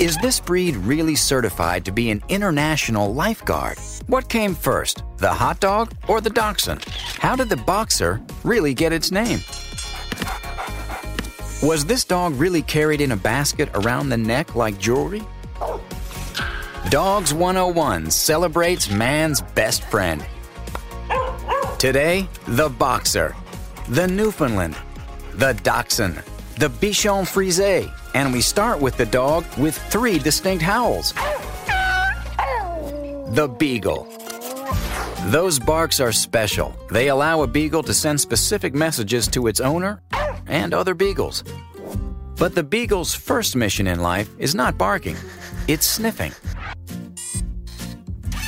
Is this breed really certified to be an international lifeguard? What came first, the hot dog or the dachshund? How did the boxer really get its name? Was this dog really carried in a basket around the neck like jewelry? Dogs 101 celebrates man's best friend. Today, the boxer, the Newfoundland, the dachshund, the Bichon Frise, and we start with the dog with three distinct howls. The beagle. Those barks are special. They allow a beagle to send specific messages to its owner and other beagles. But the beagle's first mission in life is not barking, it's sniffing.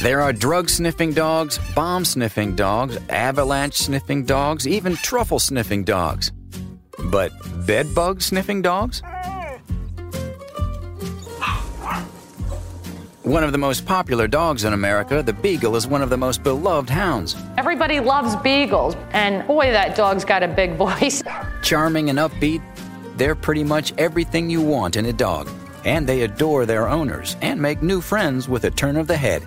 There are drug-sniffing dogs, bomb-sniffing dogs, avalanche-sniffing dogs, even truffle-sniffing dogs. But bedbug-sniffing dogs? One of the most popular dogs in America, the beagle is one of the most beloved hounds. Everybody loves beagles, and boy, that dog's got a big voice. Charming and upbeat, they're pretty much everything you want in a dog. And they adore their owners and make new friends with a turn of the head.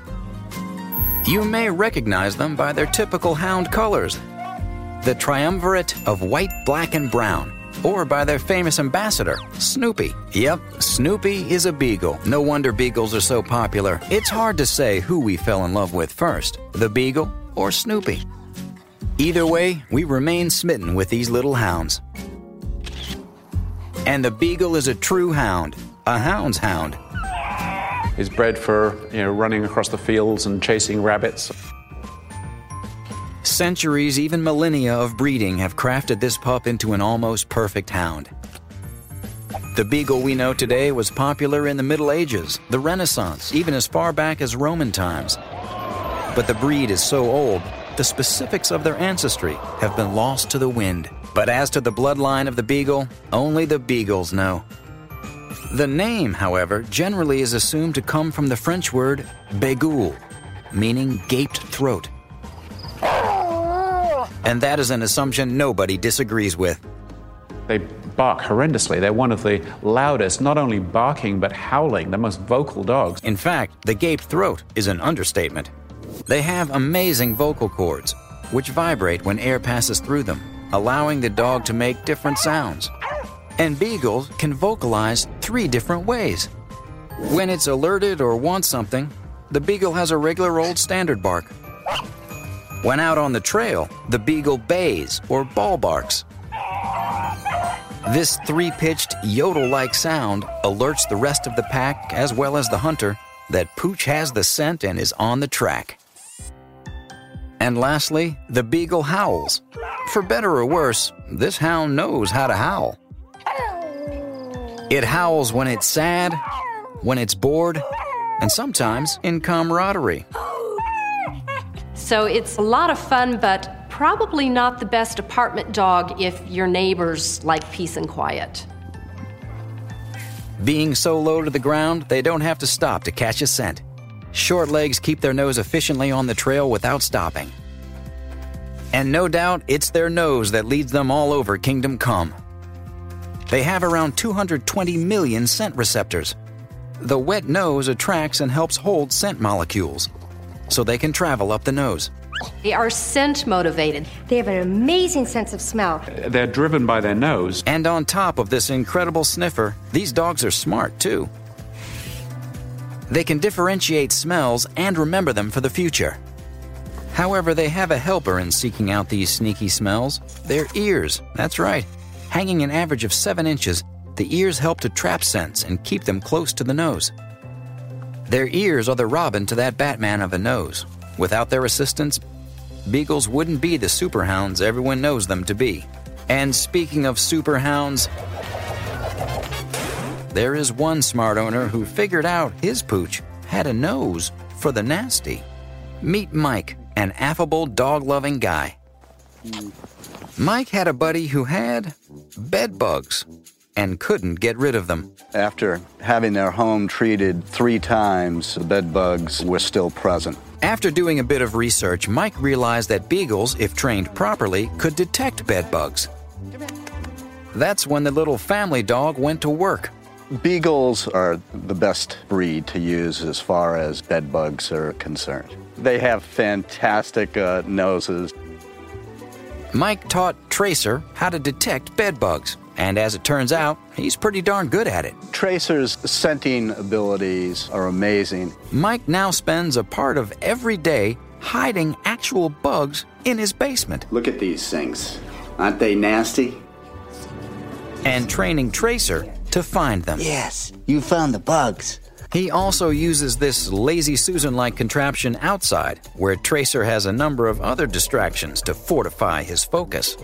You may recognize them by their typical hound colors, the triumvirate of white, black, and brown, or by their famous ambassador, Snoopy. Yep, Snoopy is a beagle. No wonder beagles are so popular. It's hard to say who we fell in love with first, the beagle or Snoopy. Either way, we remain smitten with these little hounds. And the beagle is a true hound, a hound's hound. Is bred for, running across the fields and chasing rabbits. Centuries, even millennia of breeding have crafted this pup into an almost perfect hound. The beagle we know today was popular in the Middle Ages, the Renaissance, even as far back as Roman times. But the breed is so old, the specifics of their ancestry have been lost to the wind. But as to the bloodline of the beagle, only the beagles know. The name, however, generally is assumed to come from the French word bégueule, meaning gaped throat. And that is an assumption nobody disagrees with. They bark horrendously. They're one of the loudest, not only barking, but howling, the most vocal dogs. In fact, the gaped throat is an understatement. They have amazing vocal cords, which vibrate when air passes through them, allowing the dog to make different sounds. And beagles can vocalize three different ways. When it's alerted or wants something, the beagle has a regular old standard bark. When out on the trail, the beagle bays or ball barks. This three-pitched, yodel-like sound alerts the rest of the pack, as well as the hunter, that Pooch has the scent and is on the track. And lastly, the beagle howls. For better or worse, this hound knows how to howl. It howls when it's sad, when it's bored, and sometimes in camaraderie. So it's a lot of fun, but probably not the best apartment dog if your neighbors like peace and quiet. Being so low to the ground, they don't have to stop to catch a scent. Short legs keep their nose efficiently on the trail without stopping. And no doubt, it's their nose that leads them all over Kingdom Come. They have around 220 million scent receptors. The wet nose attracts and helps hold scent molecules, so they can travel up the nose. They are scent-motivated. They have an amazing sense of smell. They're driven by their nose. And on top of this incredible sniffer, these dogs are smart, too. They can differentiate smells and remember them for the future. However, they have a helper in seeking out these sneaky smells, their ears. That's right. Hanging an average of 7 inches, the ears help to trap scents and keep them close to the nose. Their ears are the Robin to that Batman of a nose. Without their assistance, beagles wouldn't be the superhounds everyone knows them to be. And speaking of superhounds, there is one smart owner who figured out his pooch had a nose for the nasty. Meet Mike, an affable, dog-loving guy. Mike had a buddy who had bed bugs and couldn't get rid of them. After having their home treated 3 times, the bed bugs were still present. After doing a bit of research, Mike realized that beagles, if trained properly, could detect bed bugs. That's when the little family dog went to work, Beagles are the best breed to use as far as bed bugs are concerned. They have fantastic noses. Mike taught Tracer how to detect bed bugs, and as it turns out, he's pretty darn good at it. Tracer's scenting abilities are amazing. Mike now spends a part of every day hiding actual bugs in his basement. Look at these things. Aren't they nasty? And training Tracer to find them. Yes, you found the bugs. He also uses this Lazy Susan-like contraption outside, where Tracer has a number of other distractions to fortify his focus.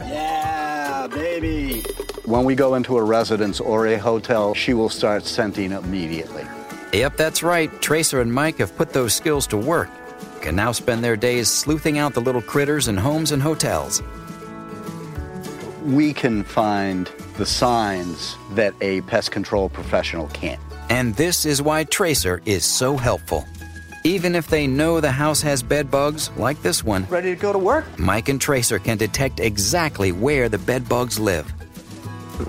Yeah, baby! When we go into a residence or a hotel, she will start scenting immediately. Yep, that's right. Tracer and Mike have put those skills to work. Can now spend their days sleuthing out the little critters in homes and hotels. We can find the signs that a pest control professional can't. And this is why Tracer is so helpful. Even if they know the house has bed bugs, like this one, ready to go to work, Mike and Tracer can detect exactly where the bed bugs live.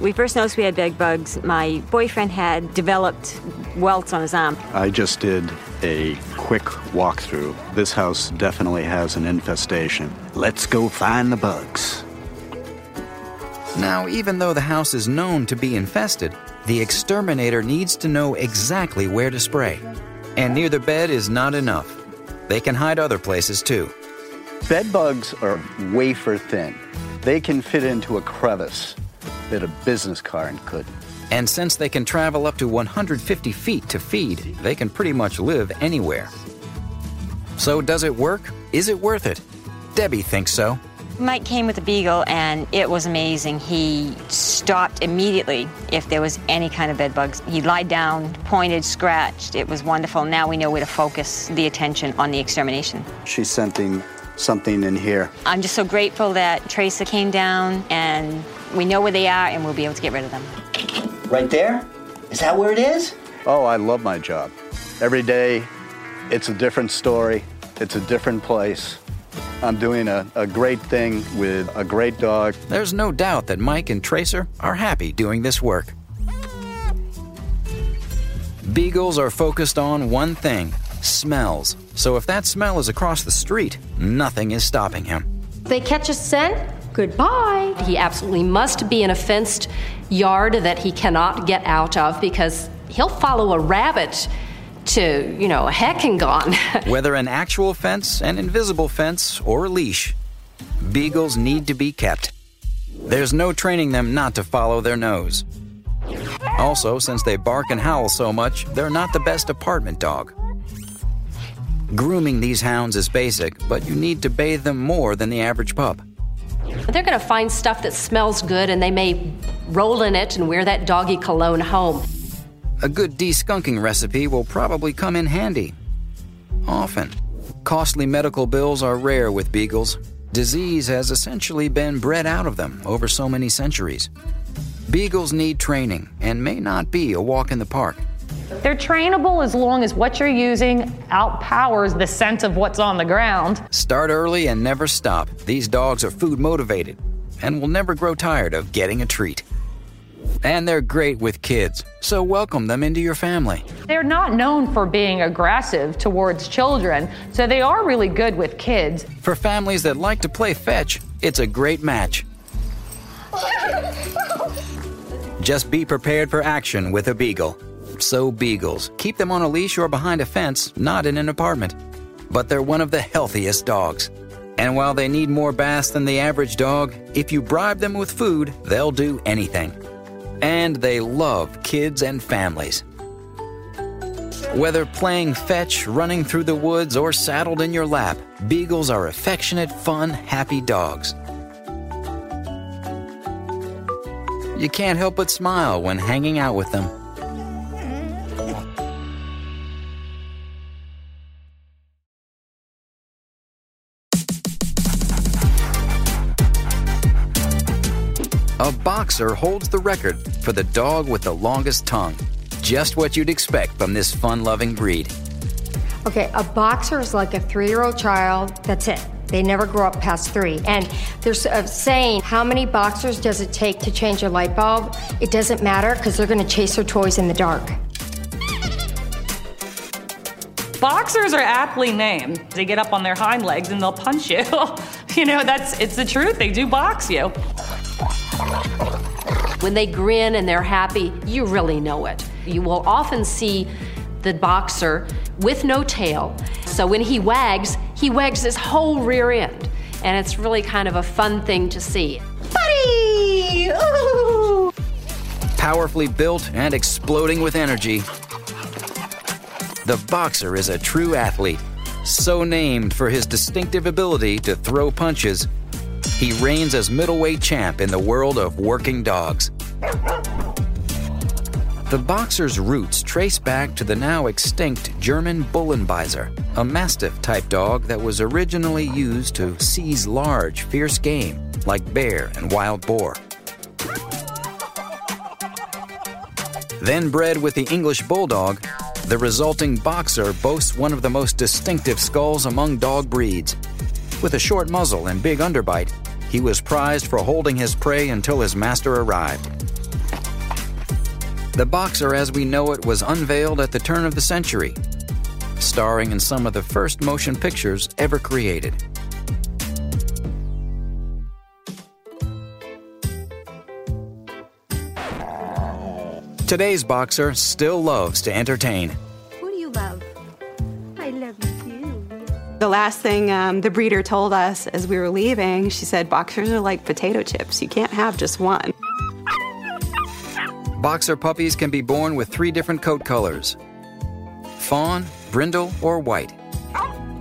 We first noticed we had bed bugs. My boyfriend had developed welts on his arm. I just did a quick walkthrough. This house definitely has an infestation. Let's go find the bugs. Now, even though the house is known to be infested, the exterminator needs to know exactly where to spray. And near the bed is not enough. They can hide other places, too. Bed bugs are wafer thin. They can fit into a crevice that a business card couldn't. And since they can travel up to 150 feet to feed, they can pretty much live anywhere. So does it work? Is it worth it? Debbie thinks so. Mike came with a beagle, and it was amazing. He stopped immediately if there was any kind of bed bugs. He lied down, pointed, scratched. It was wonderful. Now we know where to focus the attention on the extermination. She's scenting something in here. I'm just so grateful that Tracer came down, and we know where they are, and we'll be able to get rid of them. Right there? Is that where it is? Oh, I love my job. Every day, it's a different story. It's a different place. I'm doing a great thing with a great dog. There's no doubt that Mike and Tracer are happy doing this work. Beagles are focused on one thing, smells. So if that smell is across the street, nothing is stopping him. They catch a scent, goodbye. He absolutely must be in a fenced yard that he cannot get out of, because he'll follow a rabbit to, a heck and gone. Whether an actual fence, an invisible fence, or a leash, beagles need to be kept. There's no training them not to follow their nose. Also, since they bark and howl so much, they're not the best apartment dog. Grooming these hounds is basic, but you need to bathe them more than the average pup. They're going to find stuff that smells good, and they may roll in it and wear that doggy cologne home. A good de-skunking recipe will probably come in handy. Often. Costly medical bills are rare with beagles. Disease has essentially been bred out of them over so many centuries. Beagles need training and may not be a walk in the park. They're trainable as long as what you're using outpowers the scent of what's on the ground. Start early and never stop. These dogs are food motivated and will never grow tired of getting a treat. And they're great with kids, so welcome them into your family. They're not known for being aggressive towards children, so they are really good with kids. For families that like to play fetch, it's a great match. Just be prepared for action with a beagle. So beagles, keep them on a leash or behind a fence, not in an apartment. But they're one of the healthiest dogs. And while they need more baths than the average dog, if you bribe them with food, they'll do anything. And they love kids and families. Whether playing fetch, running through the woods, or saddled in your lap, beagles are affectionate, fun, happy dogs. You can't help but smile when hanging out with them. A boxer holds the record for the dog with the longest tongue. Just what you'd expect from this fun-loving breed. Okay, a boxer is like a 3-year-old child. That's it. They never grow up past 3. And there's a saying, how many boxers does it take to change a light bulb? It doesn't matter, because they're going to chase their toys in the dark. Boxers are aptly named. They get up on their hind legs and they'll punch you. You know, it's the truth. They do box you. When they grin and they're happy, you really know it. You will often see the boxer with no tail. So when he wags his whole rear end. And it's really kind of a fun thing to see. Buddy! Ooh! Powerfully built and exploding with energy, the boxer is a true athlete, so named for his distinctive ability to throw punches. He reigns as middleweight champ in the world of working dogs. The boxer's roots trace back to the now extinct German Bullenbeiser, a Mastiff-type dog that was originally used to seize large, fierce game like bear and wild boar. Then bred with the English Bulldog, the resulting boxer boasts one of the most distinctive skulls among dog breeds. With a short muzzle and big underbite, he was prized for holding his prey until his master arrived. The boxer as we know it was unveiled at the turn of the century, starring in some of the first motion pictures ever created. Today's boxer still loves to entertain. Who do you love? I love you. The last thing the breeder told us as we were leaving, she said, boxers are like potato chips. You can't have just one. Boxer puppies can be born with 3 different coat colors: fawn, brindle, or white.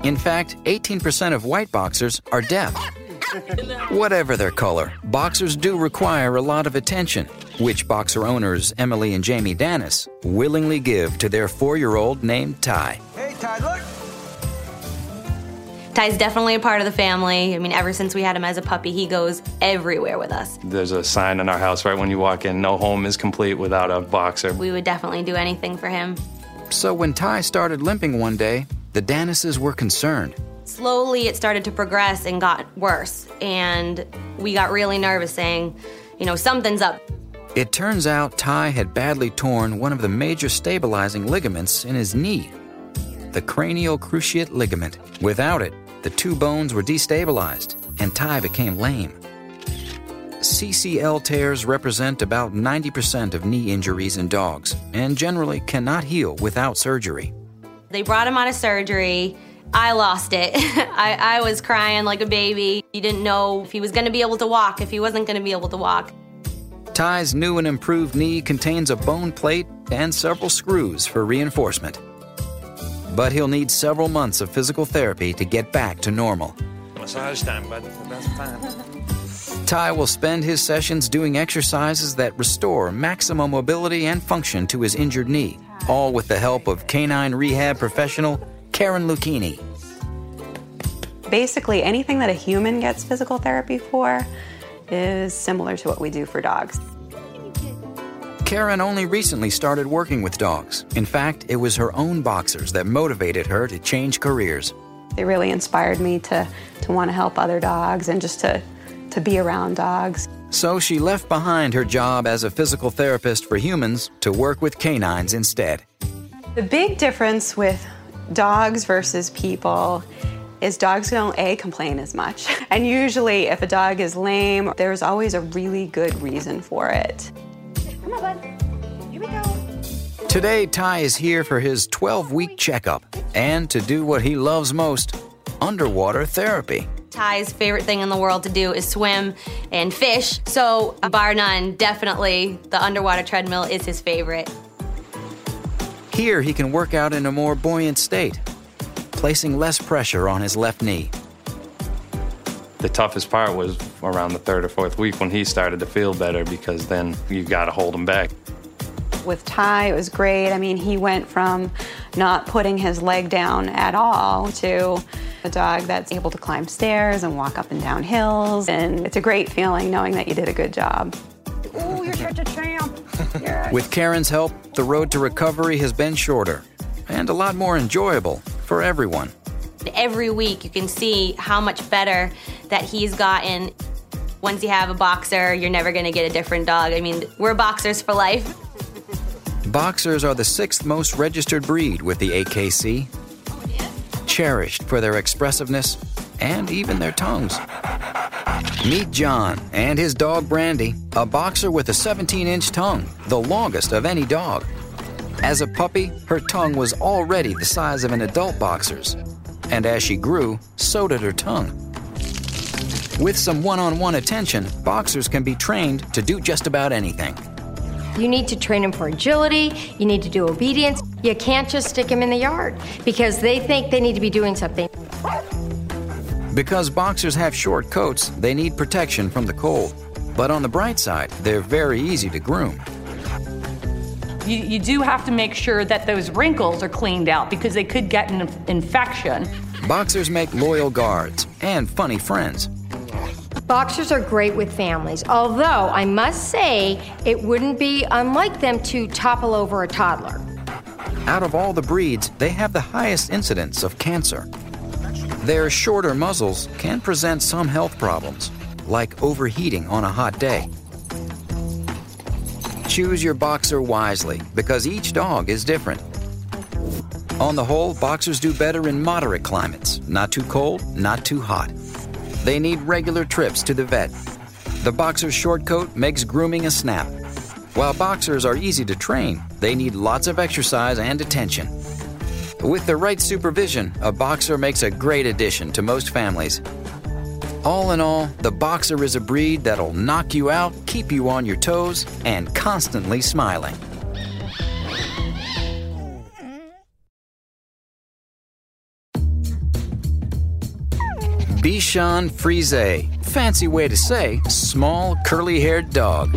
In fact, 18% of white boxers are deaf. Whatever their color, boxers do require a lot of attention, which boxer owners Emily and Jamie Danis willingly give to their 4-year-old named Ty. Hey, Ty, look! Ty's definitely a part of the family. I mean, ever since we had him as a puppy, he goes everywhere with us. There's a sign in our house right when you walk in, no home is complete without a boxer. We would definitely do anything for him. So when Ty started limping one day, the Danises were concerned. Slowly it started to progress and got worse, and we got really nervous saying, you know, something's up. It turns out Ty had badly torn one of the major stabilizing ligaments in his knee, the cranial cruciate ligament. Without it, the 2 bones were destabilized, and Ty became lame. CCL tears represent about 90% of knee injuries in dogs and generally cannot heal without surgery. They brought him out of surgery. I lost it. I was crying like a baby. You didn't know if he was going to be able to walk, if he wasn't going to be able to walk. Ty's new and improved knee contains a bone plate and several screws for reinforcement. But he'll need several months of physical therapy to get back to normal. Massage time, bud. That's fine. Ty will spend his sessions doing exercises that restore maximum mobility and function to his injured knee, all with the help of canine rehab professional Karen Lucchini. Basically, anything that a human gets physical therapy for is similar to what we do for dogs. Karen only recently started working with dogs. In fact, it was her own boxers that motivated her to change careers. They really inspired me to want to help other dogs and just to be around dogs. So she left behind her job as a physical therapist for humans to work with canines instead. The big difference with dogs versus people is dogs don't, A, complain as much. And usually if a dog is lame, there's always a really good reason for it. Come on, bud. Here we go. Today, Ty is here for his 12-week checkup and to do what he loves most, underwater therapy. Ty's favorite thing in the world to do is swim and fish. So, bar none, definitely the underwater treadmill is his favorite. Here, he can work out in a more buoyant state, placing less pressure on his left knee. The toughest part was around the 3rd or 4th week when he started to feel better, because then you've got to hold him back. With Ty, it was great. I mean, he went from not putting his leg down at all to a dog that's able to climb stairs and walk up and down hills. And it's a great feeling knowing that you did a good job. Ooh, you're such a champ. Yes. With Karen's help, the road to recovery has been shorter and a lot more enjoyable for everyone. every week you can see how much better that he's gotten. Once you have a boxer, you're never gonna get a different dog. I mean, we're boxers for life. Boxers are the sixth most registered breed with the AKC. Oh, yeah. Cherished for their expressiveness and even their tongues. Meet John and his dog Brandy, a boxer with a 17-inch tongue, the longest of any dog. As a puppy, her tongue was already the size of an adult boxer's, and as she grew, so did her tongue. With some one-on-one attention, boxers can be trained to do just about anything. You need to train them for agility, you need to do obedience. You can't just stick them in the yard because they think they need to be doing something. Because boxers have short coats, they need protection from the cold. But on the bright side, they're very easy to groom. You do have to make sure that those wrinkles are cleaned out because they could get an infection. Boxers make loyal guards and funny friends. Boxers are great with families, although I must say it wouldn't be unlike them to topple over a toddler. Out of all the breeds, they have the highest incidence of cancer. Their shorter muzzles can present some health problems, like overheating on a hot day. Choose your boxer wisely, because each dog is different. On the whole, boxers do better in moderate climates, not too cold, not too hot. They need regular trips to the vet. The boxer's short coat makes grooming a snap. While boxers are easy to train, they need lots of exercise and attention. With the right supervision, a boxer makes a great addition to most families. All in all, the boxer is a breed that'll knock you out, keep you on your toes, and constantly smiling. Bichon Frise, fancy way to say small, curly-haired dog.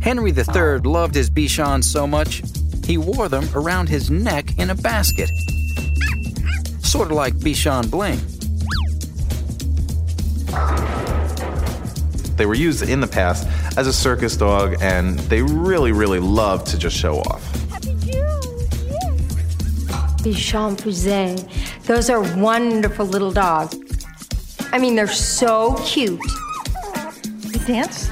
Henry III loved his Bichons so much, he wore them around his neck in a basket. Sort of like Bichon Bling. They were used in the past as a circus dog, and they really, really loved to just show off. Bichon Frise. Those are wonderful little dogs. I mean, they're so cute. They dance?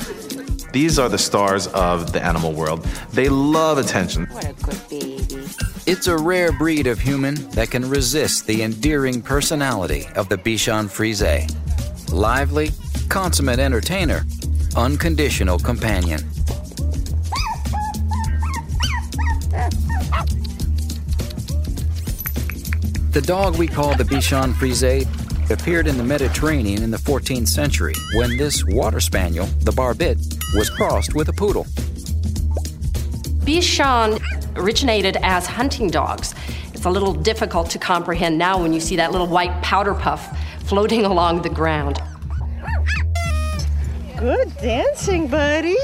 These are the stars of the animal world. They love attention. What a good baby. It's a rare breed of human that can resist the endearing personality of the Bichon Frise. Lively, consummate entertainer, unconditional companion. The dog we call the Bichon Frise appeared in the Mediterranean in the 14th century when this water spaniel, the Barbet, was crossed with a poodle. Bichon originated as hunting dogs. It's a little difficult to comprehend now when you see that little white powder puff floating along the ground. Good dancing, buddy.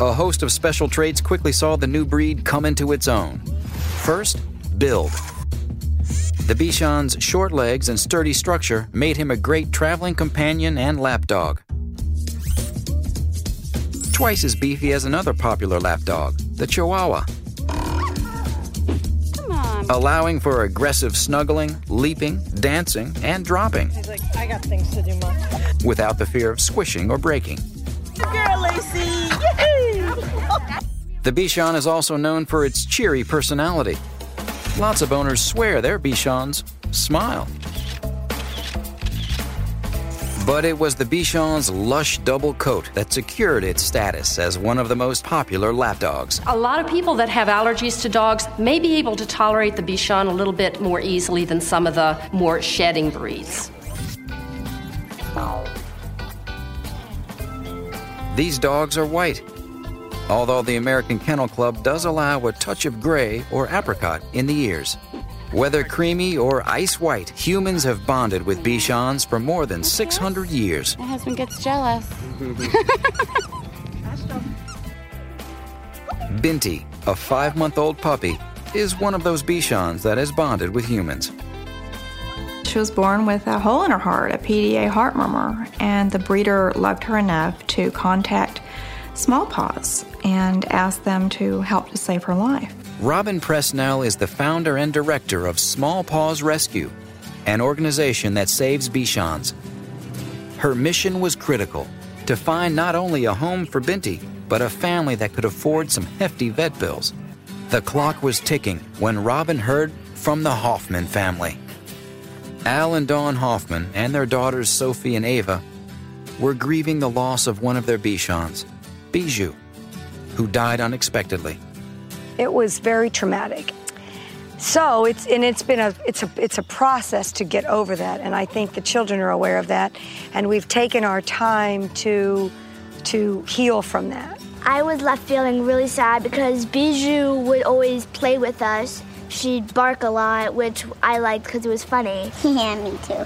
A host of special traits quickly saw the new breed come into its own. First, build. The Bichon's short legs and sturdy structure made him a great traveling companion and lapdog. Twice as beefy as another popular lapdog, the Chihuahua. Come on. Allowing for aggressive snuggling, leaping, dancing, and dropping. He's like, I got things to do, Mom. Without the fear of squishing or breaking. Good girl, Lacey. The Bichon is also known for its cheery personality. Lots of owners swear their Bichons smile. But it was the Bichon's lush double coat that secured its status as one of the most popular lapdogs. A lot of people that have allergies to dogs may be able to tolerate the Bichon a little bit more easily than some of the more shedding breeds. These dogs are white, although the American Kennel Club does allow a touch of gray or apricot in the ears. Whether creamy or ice white, humans have bonded with Bichons for more than 600 years. My husband gets jealous. Binti, a 5-month-old puppy, is one of those Bichons that has bonded with humans. She was born with a hole in her heart, a PDA heart murmur, and the breeder loved her enough to contact Small Paws and asked them to help to save her life. Robin Presnell is the founder and director of Small Paws Rescue, an organization that saves Bichons. Her mission was critical, to find not only a home for Binti, but a family that could afford some hefty vet bills. The clock was ticking when Robin heard from the Hoffman family. Al and Dawn Hoffman and their daughters Sophie and Ava were grieving the loss of one of their Bichons, Bijou, who died unexpectedly. It was very traumatic. So it's been a process to get over that, and I think the children are aware of that, and we've taken our time to heal from that. I was left feeling really sad because Bijou would always play with us. She'd bark a lot, which I liked because it was funny. Yeah, me too.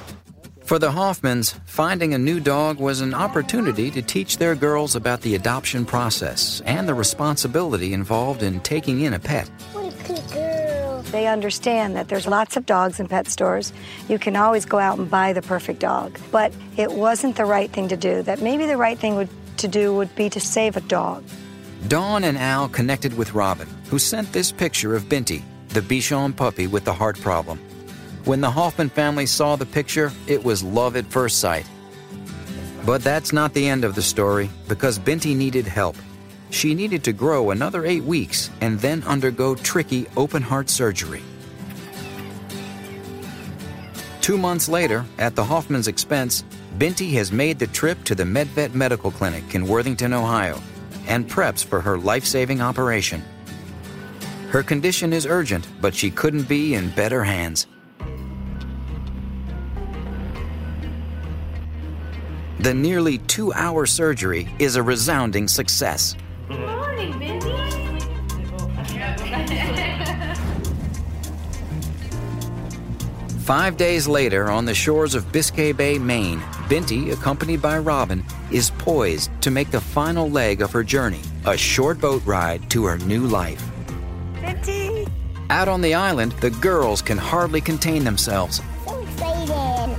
For the Hoffmans, finding a new dog was an opportunity to teach their girls about the adoption process and the responsibility involved in taking in a pet. What a good girl. They understand that there's lots of dogs in pet stores. You can always go out and buy the perfect dog. But it wasn't the right thing to do. That maybe the right thing to do would be to save a dog. Dawn and Al connected with Robin, who sent this picture of Binti, the Bichon puppy with the heart problem. When the Hoffman family saw the picture, it was love at first sight. But that's not the end of the story, because Binti needed help. She needed to grow another 8 weeks and then undergo tricky open-heart surgery. 2 months later, at the Hoffman's expense, Binti has made the trip to the MedVet Medical Clinic in Worthington, Ohio, and preps for her life-saving operation. Her condition is urgent, but she couldn't be in better hands. The nearly 2-hour surgery is a resounding success. Good morning, Binti. Five days later, on the shores of Biscay Bay, Maine, Binti, accompanied by Robin, is poised to make the final leg of her journey, a short boat ride to her new life. Binti! Out on the island, the girls can hardly contain themselves. So excited!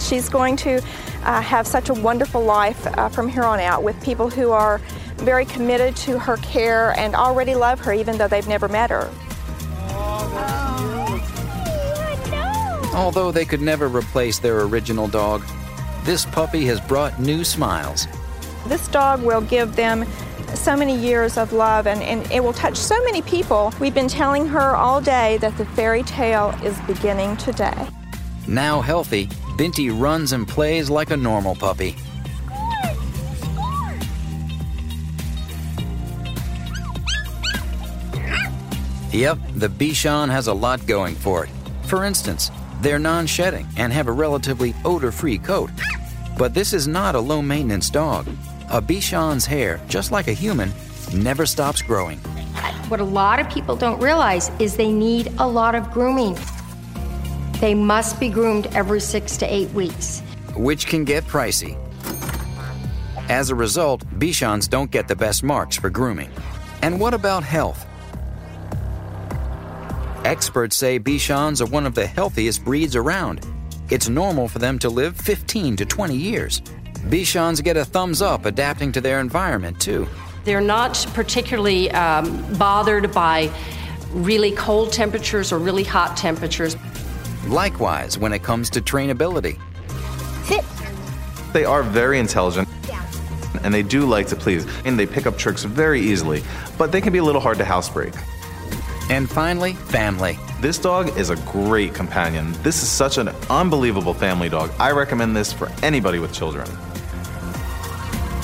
She's going to have such a wonderful life from here on out with people who are very committed to her care and already love her even though they've never met her. Although they could never replace their original dog, this puppy has brought new smiles. This dog will give them so many years of love, and it will touch so many people. We've been telling her all day that the fairy tale is beginning today. Now healthy, Binti runs and plays like a normal puppy. Score! Score! Yep, the Bichon has a lot going for it. For instance, they're non-shedding and have a relatively odor-free coat. But this is not a low-maintenance dog. A Bichon's hair, just like a human, never stops growing. What a lot of people don't realize is they need a lot of grooming. They must be groomed every 6 to 8 weeks. Which can get pricey. As a result, Bichons don't get the best marks for grooming. And what about health? Experts say Bichons are one of the healthiest breeds around. It's normal for them to live 15 to 20 years. Bichons get a thumbs up adapting to their environment, too. They're not particularly bothered by really cold temperatures or really hot temperatures. Likewise, when it comes to trainability. Sit. They are very intelligent, yeah, and they do like to please, and they pick up tricks very easily, but they can be a little hard to housebreak. And finally, family. This dog is a great companion. This is such an unbelievable family dog. I recommend this for anybody with children.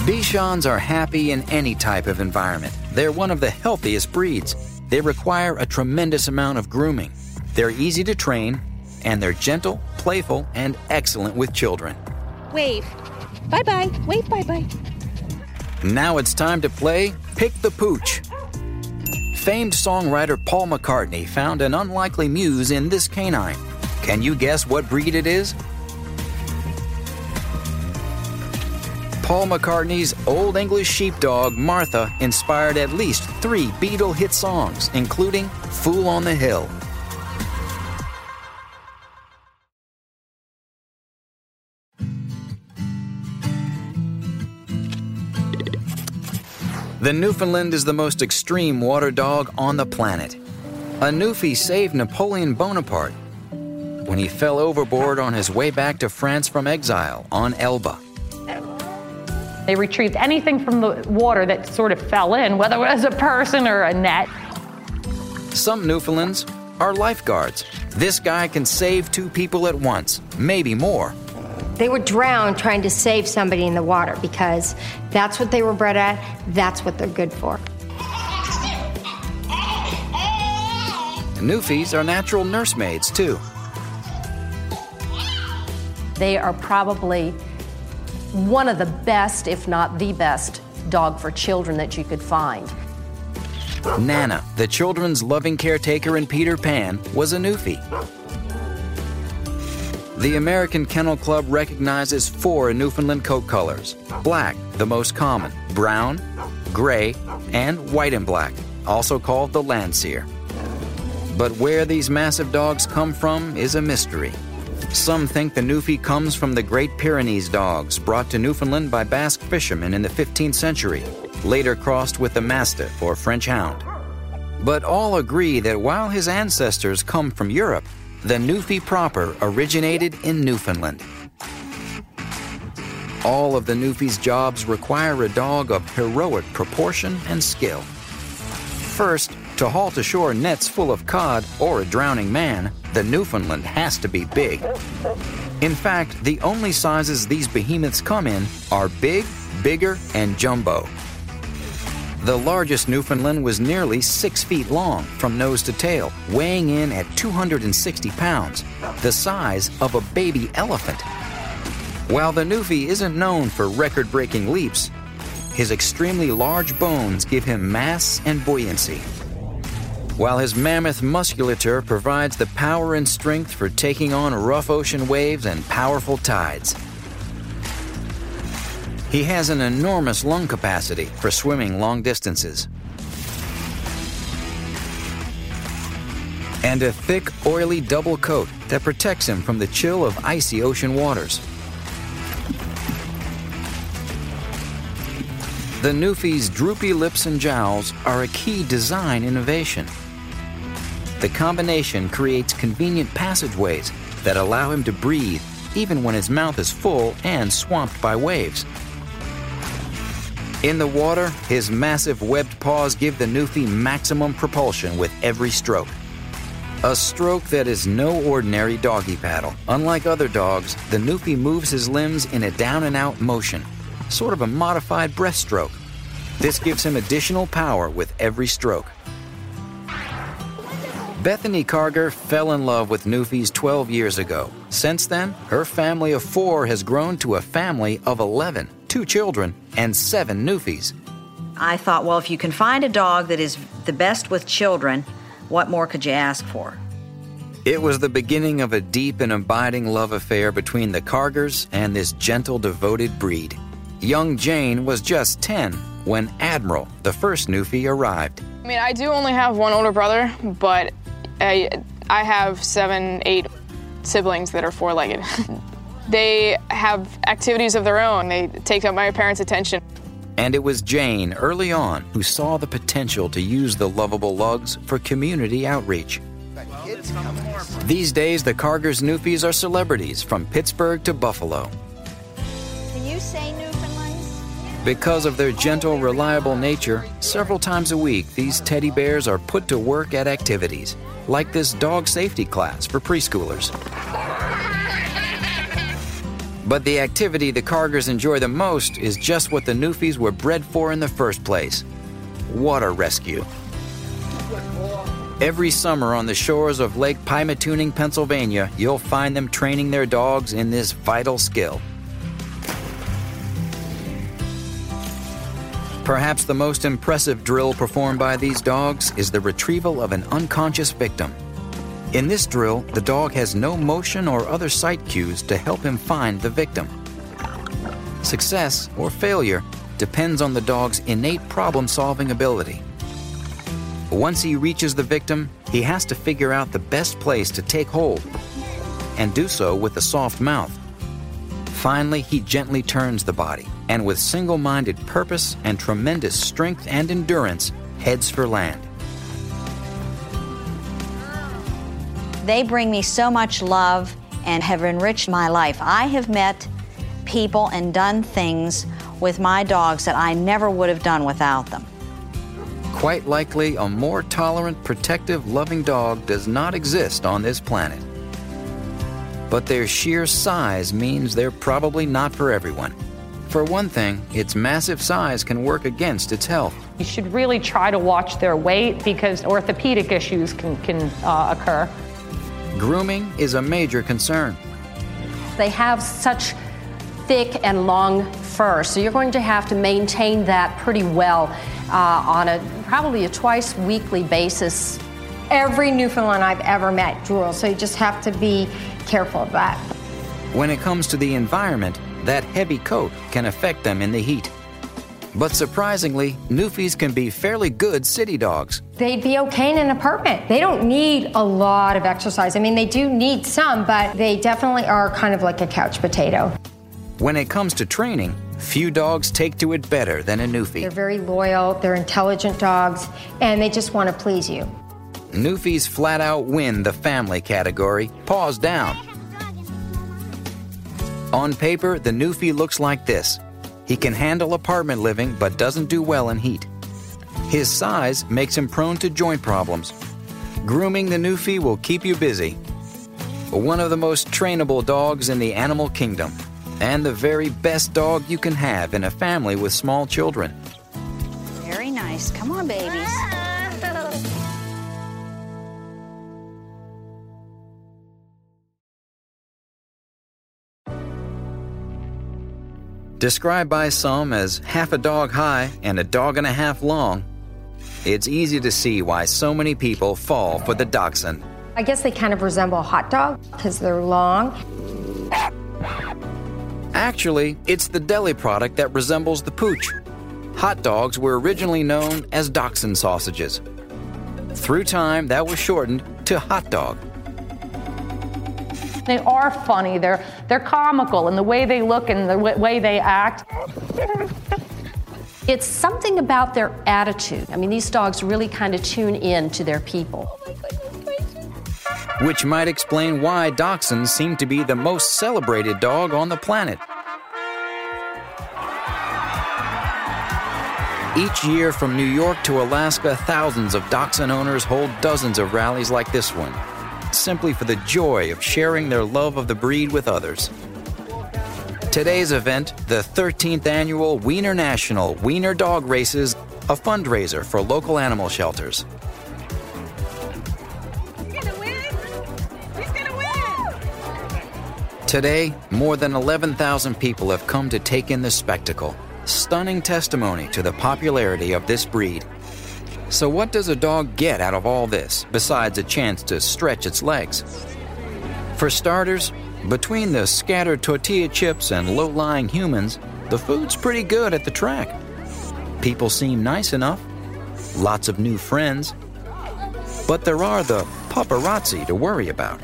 Bichons are happy in any type of environment. They're one of the healthiest breeds. They require a tremendous amount of grooming. They're easy to train, and they're gentle, playful, and excellent with children. Wave. Bye-bye. Wave bye-bye. Now it's time to play Pick the Pooch. Famed songwriter Paul McCartney found an unlikely muse in this canine. Can you guess what breed it is? Paul McCartney's Old English sheepdog, Martha, inspired at least 3 Beatle hit songs, including Fool on the Hill. The Newfoundland is the most extreme water dog on the planet. A Newfie saved Napoleon Bonaparte. when he fell overboard on his way back to France from exile on Elba. They retrieved anything from the water that sort of fell in, whether it was a person or a net. Some Newfoundlands are lifeguards. This guy can save two people at once, maybe more. They were drowned trying to save somebody in the water because that's what they were bred at, that's what they're good for. Newfies are natural nursemaids, too. They are probably one of the best, if not the best, dog for children that you could find. Nana, the children's loving caretaker in Peter Pan, was a Newfie. The American Kennel Club recognizes four Newfoundland coat colors. Black, the most common, brown, gray, and white and black, also called the Landseer. But where these massive dogs come from is a mystery. Some think the Newfie comes from the Great Pyrenees dogs brought to Newfoundland by Basque fishermen in the 15th century, later crossed with the Mastiff or French hound. But all agree that while his ancestors come from Europe, the Newfie proper originated in Newfoundland. All of the Newfie's jobs require a dog of heroic proportion and skill. First, to haul to shore nets full of cod or a drowning man, the Newfoundland has to be big. In fact, the only sizes these behemoths come in are big, bigger, and jumbo. The largest Newfoundland was nearly 6 feet long from nose to tail, weighing in at 260 pounds, the size of a baby elephant. While the Newfie isn't known for record-breaking leaps, his extremely large bones give him mass and buoyancy, while his mammoth musculature provides the power and strength for taking on rough ocean waves and powerful tides. He has an enormous lung capacity for swimming long distances. And a thick, oily double coat that protects him from the chill of icy ocean waters. The Newfie's droopy lips and jowls are a key design innovation. The combination creates convenient passageways that allow him to breathe even when his mouth is full and swamped by waves. In the water, his massive webbed paws give the Newfie maximum propulsion with every stroke. A stroke that is no ordinary doggy paddle. Unlike other dogs, the Newfie moves his limbs in a down-and-out motion, sort of a modified breaststroke. This gives him additional power with every stroke. Bethany Carger fell in love with Newfies 12 years ago. Since then, her family of four has grown to a family of 11, two children, and seven Newfies. I thought, well, if you can find a dog that is the best with children, what more could you ask for? It was the beginning of a deep and abiding love affair between the Cargers and this gentle, devoted breed. Young Jane was just 10 when Admiral, the first Newfie, arrived. I mean, I do only have one older brother, but I have 7, 8 siblings that are four-legged. They have activities of their own. They take up my parents' attention. And it was Jane, early on, who saw the potential to use the lovable lugs for community outreach. These days, the Cargers' Newfies are celebrities from Pittsburgh to Buffalo. Can you say Newfoundlands? Because of their gentle, reliable nature, several times a week, these teddy bears are put to work at activities, like this dog safety class for preschoolers. But the activity the Cargers enjoy the most is just what the Newfies were bred for in the first place: water rescue. Every summer on the shores of Lake Pymatuning, Pennsylvania, you'll find them training their dogs in this vital skill. Perhaps the most impressive drill performed by these dogs is the retrieval of an unconscious victim. In this drill, the dog has no motion or other sight cues to help him find the victim. Success or failure depends on the dog's innate problem-solving ability. Once he reaches the victim, he has to figure out the best place to take hold and do so with a soft mouth. Finally, he gently turns the body and with single-minded purpose and tremendous strength and endurance, heads for land. They bring me so much love and have enriched my life. I have met people and done things with my dogs that I never would have done without them. Quite likely, a more tolerant, protective, loving dog does not exist on this planet. But their sheer size means they're probably not for everyone. For one thing, its massive size can work against its health. You should really try to watch their weight because orthopedic issues can occur. Grooming is a major concern. They have such thick and long fur, so you're going to have to maintain that pretty well on probably a twice weekly basis. Every Newfoundland I've ever met drools, so you just have to be careful of that. When it comes to the environment, that heavy coat can affect them in the heat. But surprisingly, Newfies can be fairly good city dogs. They'd be okay in an apartment. They don't need a lot of exercise. I mean, they do need some, but they definitely are kind of like a couch potato. When it comes to training, few dogs take to it better than a Newfie. They're very loyal, they're intelligent dogs, and they just want to please you. Newfies flat out win the family category, paws down. On paper, the Newfie looks like this. He can handle apartment living but doesn't do well in heat. His size makes him prone to joint problems. Grooming the Newfie will keep you busy. One of the most trainable dogs in the animal kingdom, and the very best dog you can have in a family with small children. Very nice. Come on, babies. Described by some as half a dog high and a dog and a half long, it's easy to see why so many people fall for the dachshund. I guess they kind of resemble a hot dog because they're long. Actually, it's the deli product that resembles the pooch. Hot dogs were originally known as dachshund sausages. Through time, that was shortened to hot dog. They are funny, they're comical in the way they look and the way they act. It's something about their attitude. I mean, these dogs really kind of tune in to their people. Oh my goodness, which might explain why dachshunds seem to be the most celebrated dog on the planet. Each year from New York to Alaska, thousands of dachshund owners hold dozens of rallies like this one, simply for the joy of sharing their love of the breed with others. Today's event, the 13th annual Wiener National Wiener Dog Races, a fundraiser for local animal shelters. He's gonna win! He's gonna win! Today, more than 11,000 people have come to take in the spectacle, stunning testimony to the popularity of this breed. So what does a dog get out of all this, besides a chance to stretch its legs? For starters, between the scattered tortilla chips and low-lying humans, the food's pretty good at the track. People seem nice enough, lots of new friends, but there are the paparazzi to worry about.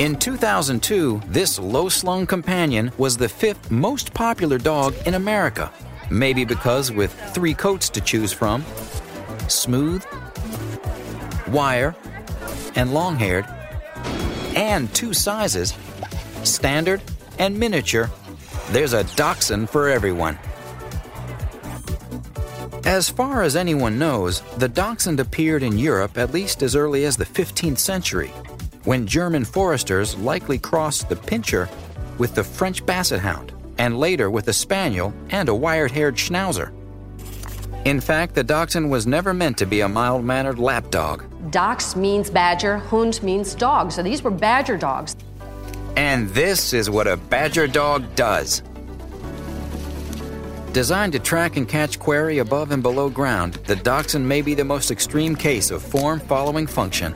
In 2002, this low-slung companion was the fifth most popular dog in America. Maybe because with three coats to choose from, smooth, wire, and long-haired, and two sizes, standard and miniature, there's a dachshund for everyone. As far as anyone knows, the dachshund appeared in Europe at least as early as the 15th century, when German foresters likely crossed the Pincher with the French basset hound, and later with a spaniel and a wired-haired schnauzer. In fact, the dachshund was never meant to be a mild-mannered lapdog. Dachs means badger, Hund means dog, so these were badger dogs. And this is what a badger dog does. Designed to track and catch quarry above and below ground, the dachshund may be the most extreme case of form following function.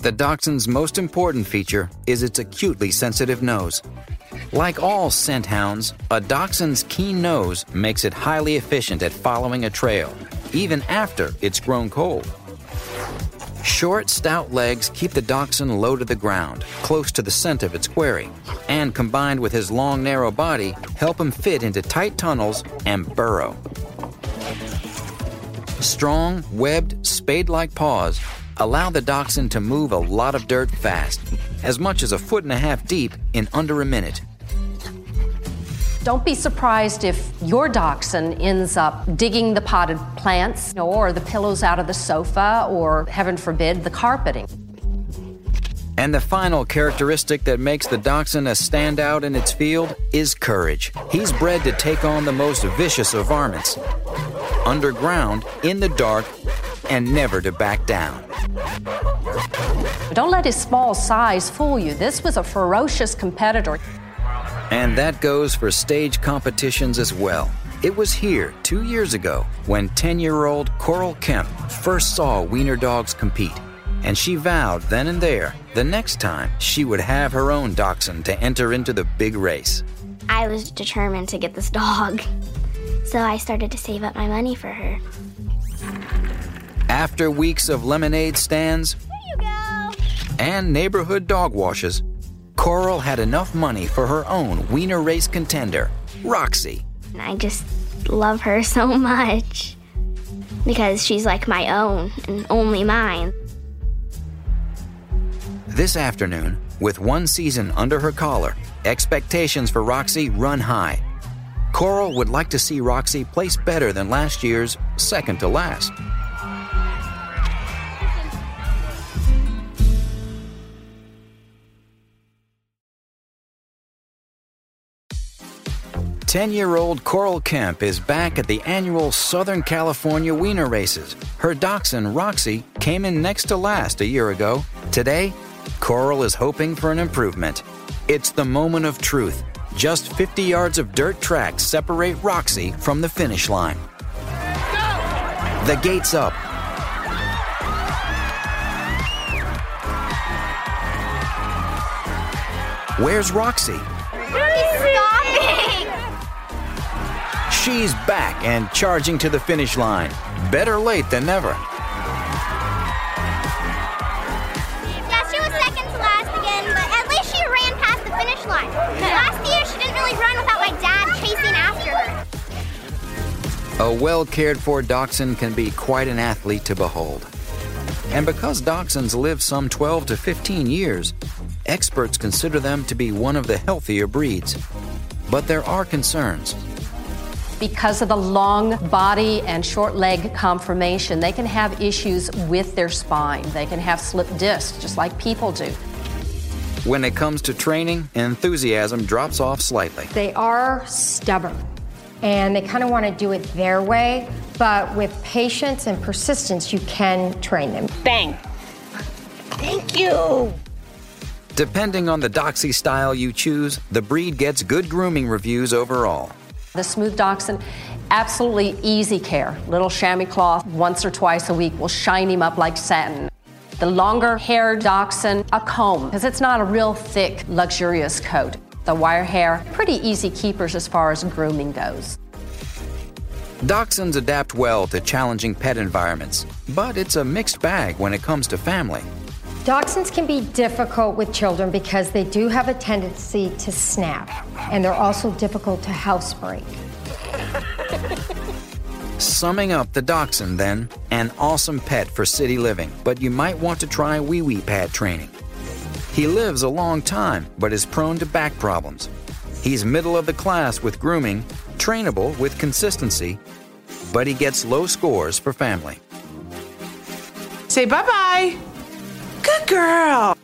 The dachshund's most important feature is its acutely sensitive nose. Like all scent hounds, a dachshund's keen nose makes it highly efficient at following a trail, even after it's grown cold. Short, stout legs keep the dachshund low to the ground, close to the scent of its quarry, and combined with his long, narrow body, help him fit into tight tunnels and burrow. Strong, webbed, spade-like paws allow the dachshund to move a lot of dirt fast, as much as 1.5 feet deep in under a minute. Don't be surprised if your dachshund ends up digging the potted plants or the pillows out of the sofa or, heaven forbid, the carpeting. And the final characteristic that makes the dachshund a standout in its field is courage. He's bred to take on the most vicious of varmints, underground, in the dark, and never to back down. Don't let his small size fool you. This was a ferocious competitor. And that goes for stage competitions as well. It was here 2 years ago when 10-year-old Coral Kemp first saw wiener dogs compete, and she vowed then and there the next time she would have her own dachshund to enter into the big race. I was determined to get this dog, so I started to save up my money for her. After weeks of lemonade stands and neighborhood dog washes, Coral had enough money for her own wiener race contender, Roxy. I just love her so much because she's like my own and only mine. This afternoon, with one season under her collar, expectations for Roxy run high. Coral would like to see Roxy place better than last year's second to last. Ten-year-old Coral Kemp is back at the annual Southern California Wiener Races. Her dachshund, Roxy, came in next to last a year ago. Today, Coral is hoping for an improvement. It's the moment of truth. Just 50 yards of dirt tracks separate Roxy from the finish line. Go! The gate's up. Where's Roxy? She's back and charging to the finish line. Better late than never. Yeah, she was second to last again, but at least she ran past the finish line. Last year, she didn't really run without my dad chasing after her. A well-cared-for dachshund can be quite an athlete to behold. And because dachshunds live some 12 to 15 years, experts consider them to be one of the healthier breeds. But there are concerns. Because of the long body and short leg conformation, they can have issues with their spine. They can have slipped discs, just like people do. When it comes to training, enthusiasm drops off slightly. They are stubborn, and they kind of want to do it their way, but with patience and persistence, you can train them. Bang. Thank you. Depending on the doxy style you choose, the breed gets good grooming reviews overall. The smooth dachshund, absolutely easy care. Little chamois cloth once or twice a week will shine him up like satin. The longer-haired dachshund, a comb, because it's not a real thick, luxurious coat. The wire hair, pretty easy keepers as far as grooming goes. Dachshunds adapt well to challenging pet environments, but it's a mixed bag when it comes to family. Dachshunds can be difficult with children because they do have a tendency to snap, and they're also difficult to housebreak. Summing up the dachshund, then, an awesome pet for city living, but you might want to try wee-wee pad training. He lives a long time, but is prone to back problems. He's middle of the class with grooming, trainable with consistency, but he gets low scores for family. Say bye-bye. Good girl!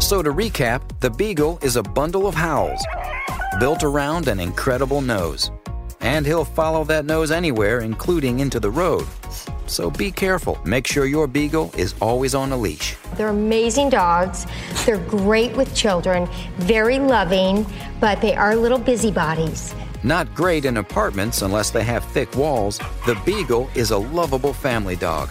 So to recap, the Beagle is a bundle of howls, built around an incredible nose. And he'll follow that nose anywhere, including into the road. So be careful. Make sure your Beagle is always on a leash. They're amazing dogs. They're great with children, very loving, but they are little busybodies. Not great in apartments unless they have thick walls, the Beagle is a lovable family dog.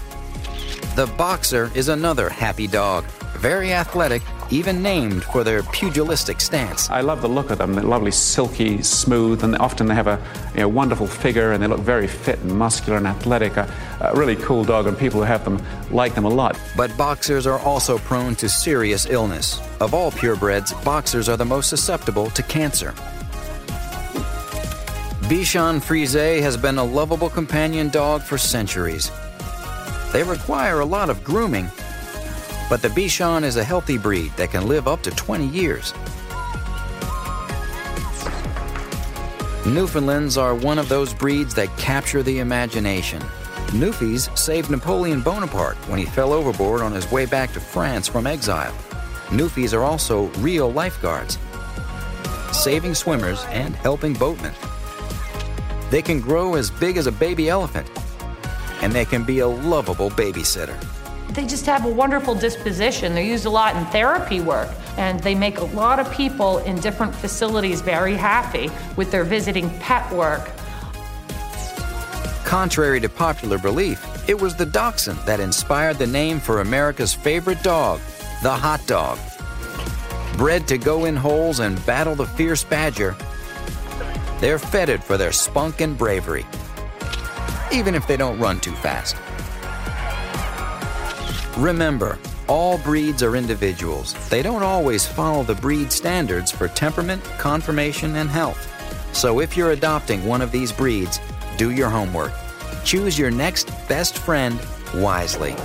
The Boxer is another happy dog, very athletic even named for their pugilistic stance. I love the look of them. They're lovely, silky, smooth, and often they have a wonderful figure, and they look very fit and muscular and athletic. A really cool dog, and people who have them like them a lot. But boxers are also prone to serious illness. Of all purebreds, boxers are the most susceptible to cancer. Bichon Frise has been a lovable companion dog for centuries. They require a lot of grooming, but the Bichon is a healthy breed that can live up to 20 years. Newfoundlands are one of those breeds that capture the imagination. Newfies saved Napoleon Bonaparte when he fell overboard on his way back to France from exile. Newfies are also real lifeguards, saving swimmers and helping boatmen. They can grow as big as a baby elephant, and they can be a lovable babysitter. They just have a wonderful disposition. They're used a lot in therapy work, and they make a lot of people in different facilities very happy with their visiting pet work. Contrary to popular belief, it was the dachshund that inspired the name for America's favorite dog, the hot dog. Bred to go in holes and battle the fierce badger, they're feted for their spunk and bravery, even if they don't run too fast. Remember, all breeds are individuals. They don't always follow the breed standards for temperament, conformation, and health. So if you're adopting one of these breeds, do your homework. Choose your next best friend wisely.